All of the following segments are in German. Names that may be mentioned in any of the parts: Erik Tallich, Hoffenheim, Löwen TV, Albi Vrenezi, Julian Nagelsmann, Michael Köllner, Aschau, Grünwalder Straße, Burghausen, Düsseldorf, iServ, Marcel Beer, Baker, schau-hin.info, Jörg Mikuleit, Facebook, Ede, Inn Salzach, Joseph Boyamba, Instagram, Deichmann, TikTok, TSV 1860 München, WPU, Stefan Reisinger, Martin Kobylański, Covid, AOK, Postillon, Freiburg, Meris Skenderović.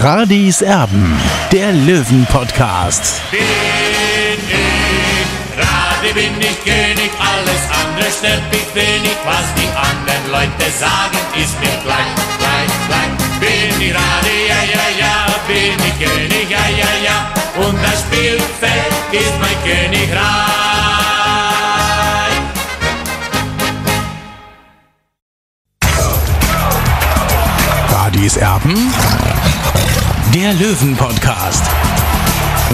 Radis Erben, der Löwen-Podcast. Bin ich König, alles andere stört mich wenig, was die anderen Leute sagen, ist mir gleich, gleich, gleich. Bin ich Rade, ja, ja, ja, bin ich König, ja, ja, ja, und das Spielfeld ist mein Königreich. Radis Erben, der Löwen-Podcast.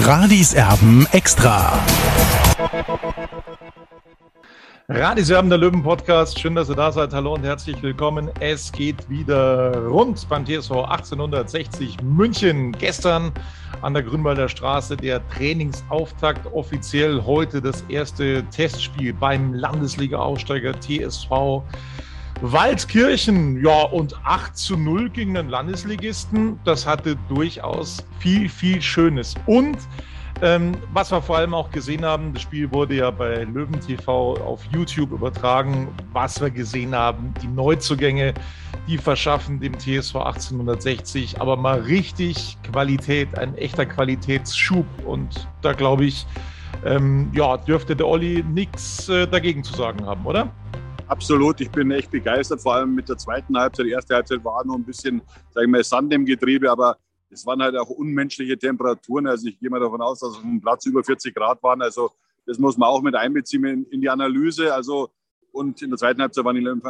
Radis Erben extra. Radis Erben, der Löwen-Podcast. Schön, dass ihr da seid. Hallo und herzlich willkommen. Es geht wieder rund beim TSV 1860 München. Gestern an der Grünwalder Straße der Trainingsauftakt. Offiziell heute das erste Testspiel beim Landesliga-Aufsteiger TSV Waldkirchen, ja, und 8:0 gegen den Landesligisten, das hatte durchaus viel, viel Schönes. Und was wir vor allem auch gesehen haben, das Spiel wurde ja bei Löwen TV auf YouTube übertragen, was wir gesehen haben, die Neuzugänge, die verschaffen dem TSV 1860 aber mal richtig Qualität, ein echter Qualitätsschub. Und da glaube ich, dürfte der Olli nichts dagegen zu sagen haben, oder? Absolut, ich bin echt begeistert, vor allem mit der zweiten Halbzeit. Die erste Halbzeit war noch ein bisschen, sage ich mal, Sand im Getriebe, aber es waren halt auch unmenschliche Temperaturen. Also ich gehe mal davon aus, dass es auf dem Platz über 40 Grad waren. Also das muss man auch mit einbeziehen in die Analyse. Also und in der zweiten Halbzeit waren die Löwen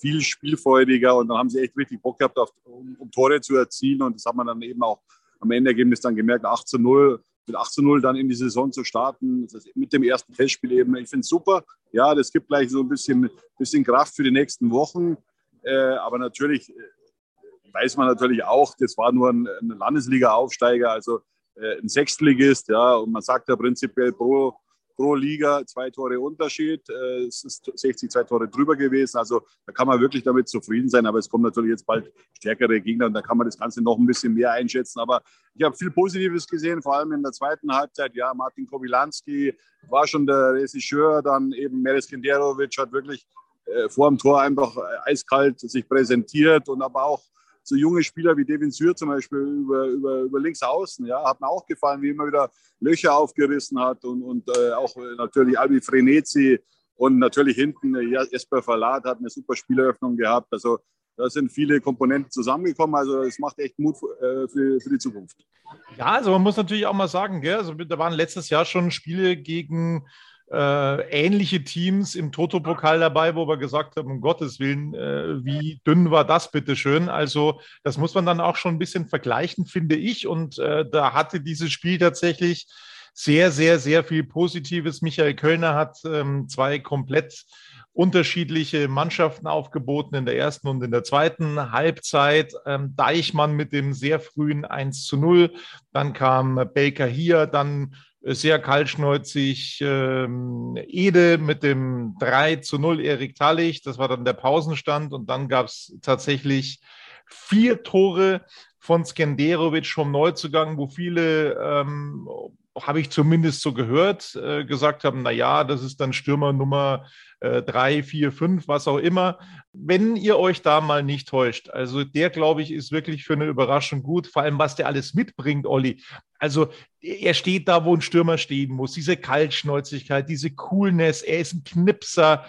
viel spielfreudiger und dann haben sie echt richtig Bock gehabt, um Tore zu erzielen. Und das hat man dann eben auch am Endergebnis dann gemerkt, 8:0. Mit 8:0 dann in die Saison zu starten, das mit dem ersten Testspiel eben. Ich finde es super. Ja, das gibt gleich so ein bisschen Kraft für die nächsten Wochen. Aber natürlich weiß man natürlich auch, das war nur ein Landesliga-Aufsteiger, also ein Sechstligist. Ja, und man sagt ja prinzipiell pro Liga 2 Tore Unterschied. Es ist 60 2 Tore drüber gewesen. Also da kann man wirklich damit zufrieden sein. Aber es kommen natürlich jetzt bald stärkere Gegner und da kann man das Ganze noch ein bisschen mehr einschätzen. Aber ich habe viel Positives gesehen, vor allem in der zweiten Halbzeit. Ja, Martin Kobylański war schon der Regisseur. Dann eben Meris Skenderović hat wirklich vor dem Tor einfach eiskalt sich präsentiert. Und aber auch so junge Spieler wie Devin Syr zum Beispiel über links außen, ja, hat mir auch gefallen, wie immer wieder Löcher aufgerissen hat und auch natürlich Albi Vrenezi und natürlich hinten Jesper Verlaat hat eine super Spieleröffnung gehabt. Also da sind viele Komponenten zusammengekommen, also es macht echt Mut für die Zukunft. Ja, also man muss natürlich auch mal sagen, gell? Also da waren letztes Jahr schon Spiele gegen ähnliche Teams im Toto-Pokal dabei, wo wir gesagt haben, um Gottes Willen, wie dünn war das bitteschön. Also das muss man dann auch schon ein bisschen vergleichen, finde ich. Und da hatte dieses Spiel tatsächlich sehr, sehr, sehr viel Positives. Michael Köllner hat zwei komplett unterschiedliche Mannschaften aufgeboten in der ersten und in der zweiten Halbzeit. Deichmann mit dem sehr frühen 1:0. Dann kam Baker hier, dann sehr kaltschnäuzig Ede mit dem 3:0 Erik Tallich. Das war dann der Pausenstand. Und dann gab es tatsächlich 4 Tore von Skenderović vom Neuzugang, wo viele, habe ich zumindest so gehört, gesagt haben, naja, das ist dann Stürmer Nummer 3, 4, 5, was auch immer. Wenn ihr euch da mal nicht täuscht, also der, glaube ich, ist wirklich für eine Überraschung gut, vor allem, was der alles mitbringt, Olli. Also er steht da, wo ein Stürmer stehen muss, diese Kaltschnäuzigkeit, diese Coolness, er ist ein Knipser.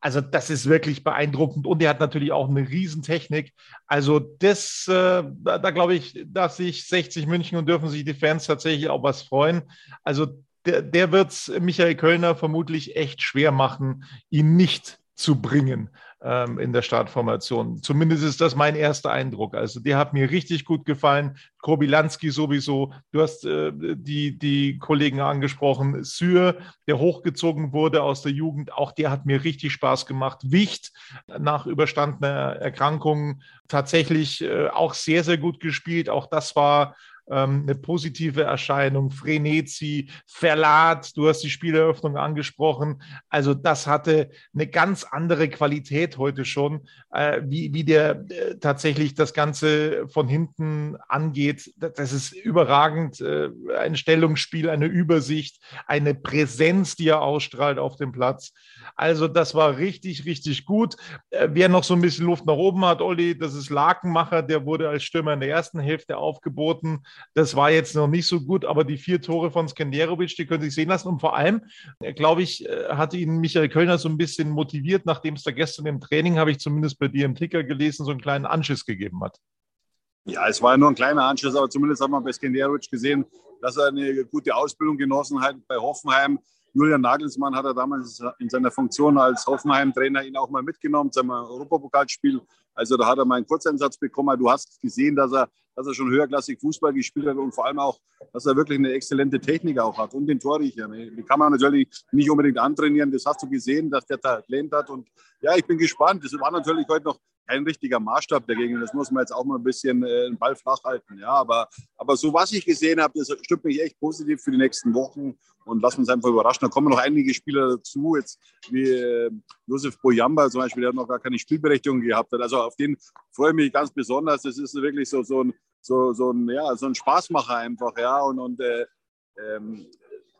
Also das ist wirklich beeindruckend und er hat natürlich auch eine Riesentechnik. Also das, da glaube ich, dass sich 60 München und dürfen sich die Fans tatsächlich auch was freuen. Also der wird es Michael Köllner vermutlich echt schwer machen, ihn nicht zu bringen in der Startformation. Zumindest ist das mein erster Eindruck. Also der hat mir richtig gut gefallen. Kobylański sowieso. Du hast die Kollegen angesprochen. Syr, der hochgezogen wurde aus der Jugend, auch der hat mir richtig Spaß gemacht. Wicht nach überstandener Erkrankung tatsächlich auch sehr, sehr gut gespielt. Auch das war eine positive Erscheinung. Vrenezi, Verlaat, du hast die Spieleröffnung angesprochen. Also das hatte eine ganz andere Qualität heute schon, wie der tatsächlich das Ganze von hinten angeht. Das ist überragend. Ein Stellungsspiel, eine Übersicht, eine Präsenz, die er ausstrahlt auf dem Platz. Also das war richtig, richtig gut. Wer noch so ein bisschen Luft nach oben hat, Olli, das ist Lakenmacher. Der wurde als Stürmer in der ersten Hälfte aufgeboten. Das war jetzt noch nicht so gut, aber die 4 Tore von Skenderović, die können sich sehen lassen. Und vor allem, glaube ich, hatte ihn Michael Köllner so ein bisschen motiviert, nachdem es da gestern im Training, habe ich zumindest bei dir im Ticker gelesen, so einen kleinen Anschiss gegeben hat. Ja, es war nur ein kleiner Anschiss, aber zumindest hat man bei Skenderović gesehen, dass er eine gute Ausbildung genossen hat bei Hoffenheim. Julian Nagelsmann hat er damals in seiner Funktion als Hoffenheim-Trainer ihn auch mal mitgenommen zum Europapokalspiel. Also da hat er mal einen Kurzeinsatz bekommen. Du hast gesehen, dass er schon höherklassig Fußball gespielt hat und vor allem auch, dass er wirklich eine exzellente Technik auch hat und den Torriecher. Die kann man natürlich nicht unbedingt antrainieren. Das hast du gesehen, dass der Talent hat. Und ja, ich bin gespannt. Das war natürlich heute noch kein richtiger Maßstab dagegen. Das muss man jetzt auch mal ein bisschen den Ball flach halten. Ja, aber so, was ich gesehen habe, das stimmt mich echt positiv für die nächsten Wochen. Und lassen uns einfach überraschen. Da kommen noch einige Spieler dazu, jetzt wie Joseph Boyamba zum Beispiel, der noch gar keine Spielberechtigung gehabt hat. Also auf den freue ich mich ganz besonders. Das ist wirklich so ein Spaßmacher einfach. Ja. Und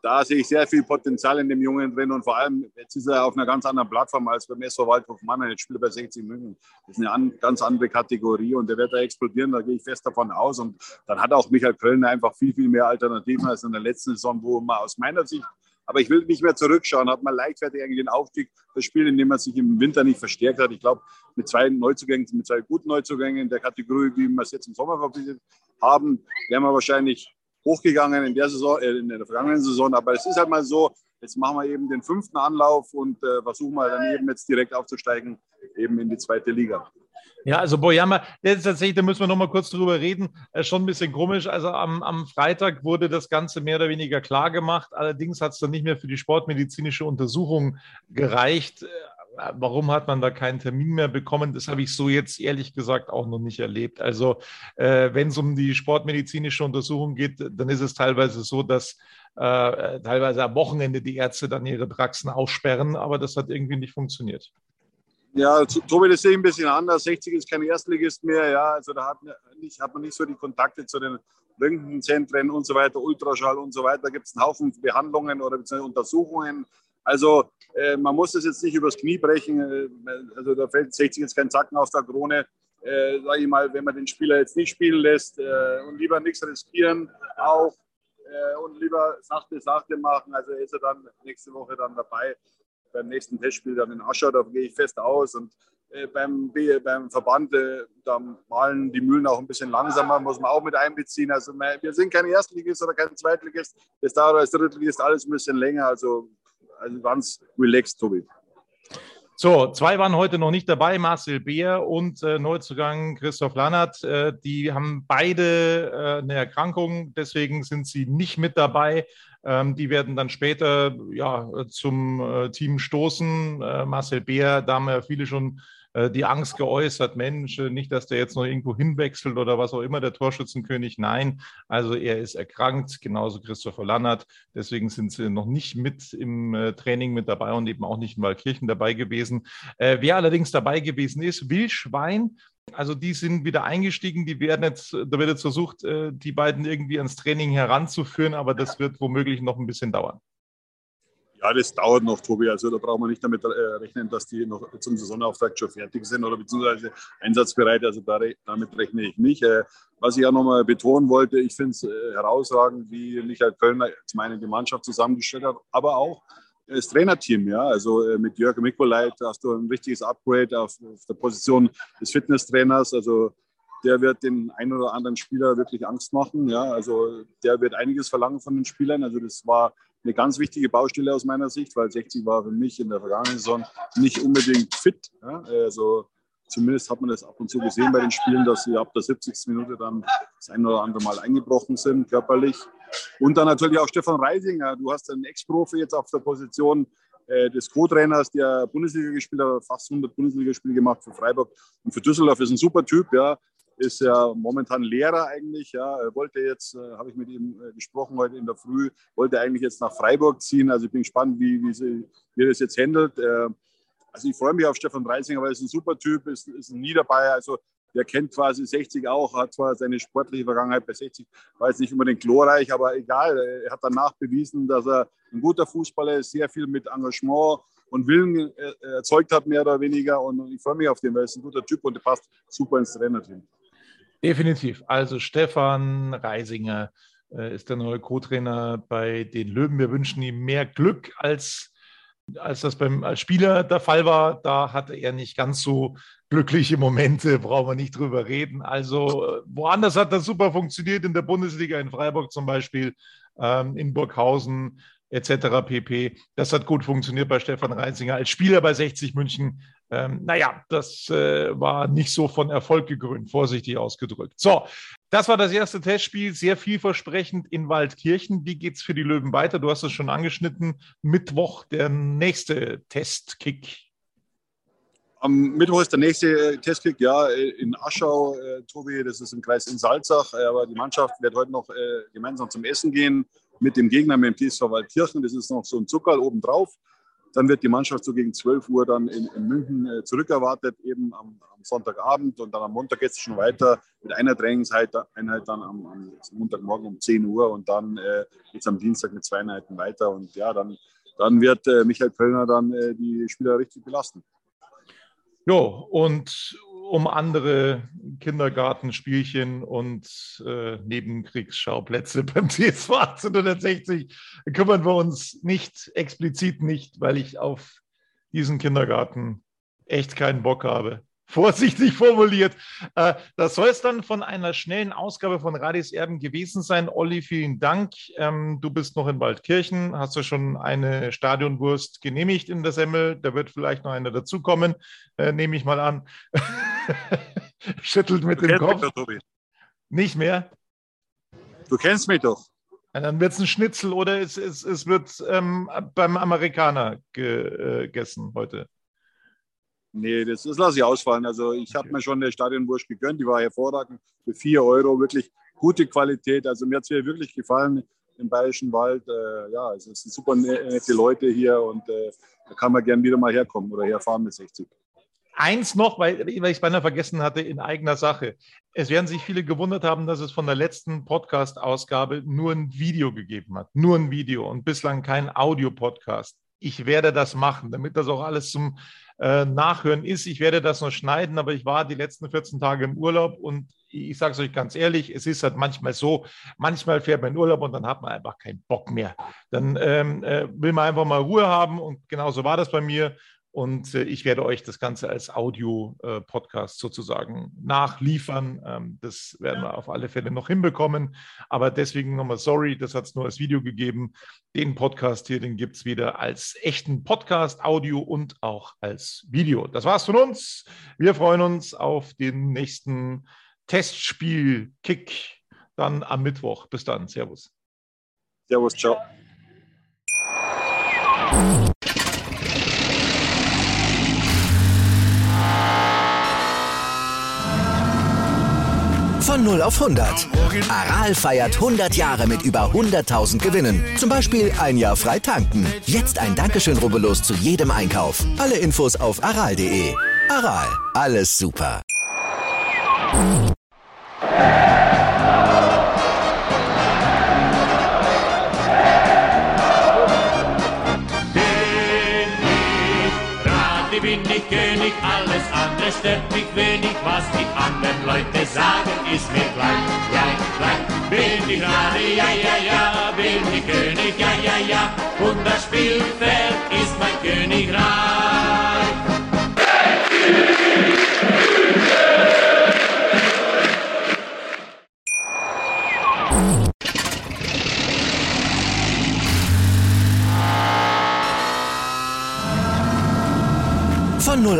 da sehe ich sehr viel Potenzial in dem Jungen drin. Und vor allem, jetzt ist er auf einer ganz anderen Plattform als beim SV Waldhof Mannheim. Jetzt spielt er bei 60 München. Das ist eine ganz andere Kategorie. Und der wird da explodieren. Da gehe ich fest davon aus. Und dann hat auch Michael Köllner einfach viel, viel mehr Alternativen als in der letzten Saison, wo man aus meiner Sicht, aber ich will nicht mehr zurückschauen, hat man leichtfertig eigentlich den Aufstieg verspielt, indem man sich im Winter nicht verstärkt hat. Ich glaube, mit zwei guten Neuzugängen in der Kategorie, wie wir es jetzt im Sommer verpflichtet haben, wären wir wahrscheinlich hochgegangen in der vergangenen Saison. Aber es ist halt mal so, jetzt machen wir eben den 5. Anlauf und versuchen mal dann eben jetzt direkt aufzusteigen, eben in die 2. Liga. Ja, also Boyamba, der ist tatsächlich, da müssen wir noch mal kurz drüber reden, schon ein bisschen komisch. Also am Freitag wurde das Ganze mehr oder weniger klar gemacht. Allerdings hat es dann nicht mehr für die sportmedizinische Untersuchung gereicht. Warum hat man da keinen Termin mehr bekommen? Das habe ich so jetzt ehrlich gesagt auch noch nicht erlebt. Also wenn es um die sportmedizinische Untersuchung geht, dann ist es teilweise so, dass teilweise am Wochenende die Ärzte dann ihre Praxen aufsperren, aber das hat irgendwie nicht funktioniert. Ja, Tobi, das sehe ich ein bisschen anders. 60 ist kein Erstligist mehr. Ja, also da hat man nicht so die Kontakte zu den Röntgenzentren und so weiter, Ultraschall und so weiter. Da gibt es einen Haufen Behandlungen oder Untersuchungen. Also man muss das jetzt nicht übers Knie brechen. Also da fällt 60 jetzt kein Zacken aus der Krone. Sage ich mal, wenn man den Spieler jetzt nicht spielen lässt und lieber nichts riskieren auch und lieber sachte machen. Also ist er dann nächste Woche dann dabei beim nächsten Testspiel dann in Aschau. Da gehe ich fest aus. Und beim Verband, da malen die Mühlen auch ein bisschen langsamer, muss man auch mit einbeziehen. Also wir sind kein Erstligist oder kein Zweitligist. Das dauert als Drittligist alles ein bisschen länger. Also ganz relaxed, Tobi. So, 2 waren heute noch nicht dabei, Marcel Beer und Neuzugang Christoph Lannert. Die haben beide eine Erkrankung, deswegen sind sie nicht mit dabei. Die werden dann später zum Team stoßen. Marcel Beer, da haben ja viele schon die Angst geäußert, Mensch, nicht, dass der jetzt noch irgendwo hinwechselt oder was auch immer, der Torschützenkönig, nein, also er ist erkrankt, genauso Christopher Lannert, deswegen sind sie noch nicht mit im Training mit dabei und eben auch nicht in Waldkirchen dabei gewesen. Wer allerdings dabei gewesen ist, Wildschwein, also die sind wieder eingestiegen, da wird jetzt versucht, die beiden irgendwie ans Training heranzuführen, aber das wird womöglich noch ein bisschen dauern. Ja, das dauert noch, Tobi. Also da braucht man nicht damit rechnen, dass die noch zum Saisonauftakt schon fertig sind oder beziehungsweise einsatzbereit. Also damit rechne ich nicht. Was ich auch nochmal betonen wollte, ich finde es herausragend, wie Michael Köllner zum einen die Mannschaft zusammengestellt hat, aber auch das Trainerteam. Ja, also mit Jörg Mikuleit hast du ein richtiges Upgrade auf der Position des Fitnesstrainers. Also der wird den einen oder anderen Spieler wirklich Angst machen. Ja, also der wird einiges verlangen von den Spielern. Also das war eine ganz wichtige Baustelle aus meiner Sicht, weil 60 war für mich in der vergangenen Saison nicht unbedingt fit. Ja? Also zumindest hat man das ab und zu gesehen bei den Spielen, dass sie ab der 70. Minute dann das ein oder andere Mal eingebrochen sind, körperlich. Und dann natürlich auch Stefan Reisinger. Du hast einen Ex-Profi jetzt auf der Position des Co-Trainers, der Bundesliga gespielt hat, fast 100 Bundesligaspiele gemacht für Freiburg und für Düsseldorf, ist ein super Typ, ja. Ist ja momentan Lehrer eigentlich, ja, wollte jetzt, habe ich mit ihm gesprochen heute in der Früh, wollte eigentlich jetzt nach Freiburg ziehen, also ich bin gespannt, wie er das jetzt handelt. Also ich freue mich auf Stefan Reisinger, weil er ist ein super Typ, ist ein Niederbayer, also der kennt quasi 60 auch, hat zwar seine sportliche Vergangenheit bei 60, war jetzt nicht unbedingt glorreich, aber egal, er hat danach bewiesen, dass er ein guter Fußballer ist, sehr viel mit Engagement und Willen erzeugt hat, mehr oder weniger, und ich freue mich auf den, weil er ist ein guter Typ und der passt super ins Trainerteam. Definitiv. Also Stefan Reisinger ist der neue Co-Trainer bei den Löwen. Wir wünschen ihm mehr Glück, als das als Spieler der Fall war. Da hatte er nicht ganz so glückliche Momente, brauchen wir nicht drüber reden. Also woanders hat das super funktioniert, in der Bundesliga, in Freiburg zum Beispiel, in Burghausen etc. pp. Das hat gut funktioniert bei Stefan Reisinger. Als Spieler bei 60 München, das war nicht so von Erfolg gekrönt, vorsichtig ausgedrückt. So, das war das erste Testspiel, sehr vielversprechend in Waldkirchen. Wie geht's für die Löwen weiter? Du hast es schon angeschnitten, Mittwoch der nächste Testkick. Am Mittwoch ist der nächste Testkick, ja, in Aschau, Tobi, das ist im Kreis Inn Salzach, aber die Mannschaft wird heute noch gemeinsam zum Essen gehen mit dem Gegner, mit dem TSV Waldkirchen, das ist noch so ein Zuckerl obendrauf. Dann wird die Mannschaft so gegen 12 Uhr dann in München zurückerwartet, eben am Sonntagabend, und dann am Montag geht es schon weiter mit einer Trainingseinheit dann am Montagmorgen um 10 Uhr und dann geht es am Dienstag mit 2 Einheiten weiter, und ja, dann wird Michael Köllner dann die Spieler richtig belasten. Jo, und um andere Kindergartenspielchen und Nebenkriegsschauplätze beim TSV 1860 kümmern wir uns nicht, explizit nicht, weil ich auf diesen Kindergarten echt keinen Bock habe. Vorsichtig formuliert. Das soll es dann von einer schnellen Ausgabe von Radis Erben gewesen sein. Olli, vielen Dank. Du bist noch in Waldkirchen. Hast du schon eine Stadionwurst genehmigt in der Semmel? Da wird vielleicht noch einer dazukommen, nehme ich mal an. Schüttelt mit dem Kopf. Doch, Tobi. Nicht mehr? Du kennst mich doch. Ja, dann wird es ein Schnitzel oder es wird beim Amerikaner gegessen heute. Nee, das lasse ich ausfallen. Also ich habe mir schon eine Stadionwurst gegönnt, die war hervorragend, für 4 €, wirklich gute Qualität. Also mir hat es hier wirklich gefallen im Bayerischen Wald. Ja, es sind super nette Leute hier, und da kann man gern wieder mal herkommen oder herfahren mit 60. Eins noch, weil ich es beinahe vergessen hatte, in eigener Sache. Es werden sich viele gewundert haben, dass es von der letzten Podcast-Ausgabe nur ein Video gegeben hat. Nur ein Video und bislang kein Audio-Podcast. Ich werde das machen, damit das auch alles zum Nachhören ist. Ich werde das noch schneiden, aber ich war die letzten 14 Tage im Urlaub, und ich sage es euch ganz ehrlich, es ist halt manchmal so, manchmal fährt man in Urlaub und dann hat man einfach keinen Bock mehr. Dann will man einfach mal Ruhe haben, und genauso war das bei mir, und ich werde euch das Ganze als Audio-Podcast sozusagen nachliefern. Das werden wir auf alle Fälle noch hinbekommen, aber deswegen nochmal sorry, das hat es nur als Video gegeben. Den Podcast hier, den gibt es wieder als echten Podcast, Audio und auch als Video. Das war's von uns. Wir freuen uns auf den nächsten Testspiel-Kick dann am Mittwoch. Bis dann. Servus. Servus, ciao. Von 0 auf 100. Aral feiert 100 Jahre mit über 100.000 Gewinnen. Zum Beispiel ein Jahr frei tanken. Jetzt ein Dankeschön, rubbellos zu jedem Einkauf. Alle Infos auf aral.de. Aral, alles super. König, alles andere stört mich wenig, was die anderen Leute sagen, ist mir klein, klein, klein. Bin ich Rade, ja, ja, ja, bin ich König, ja, ja, ja, und das Spielfeld ist mein Königreich. Von 0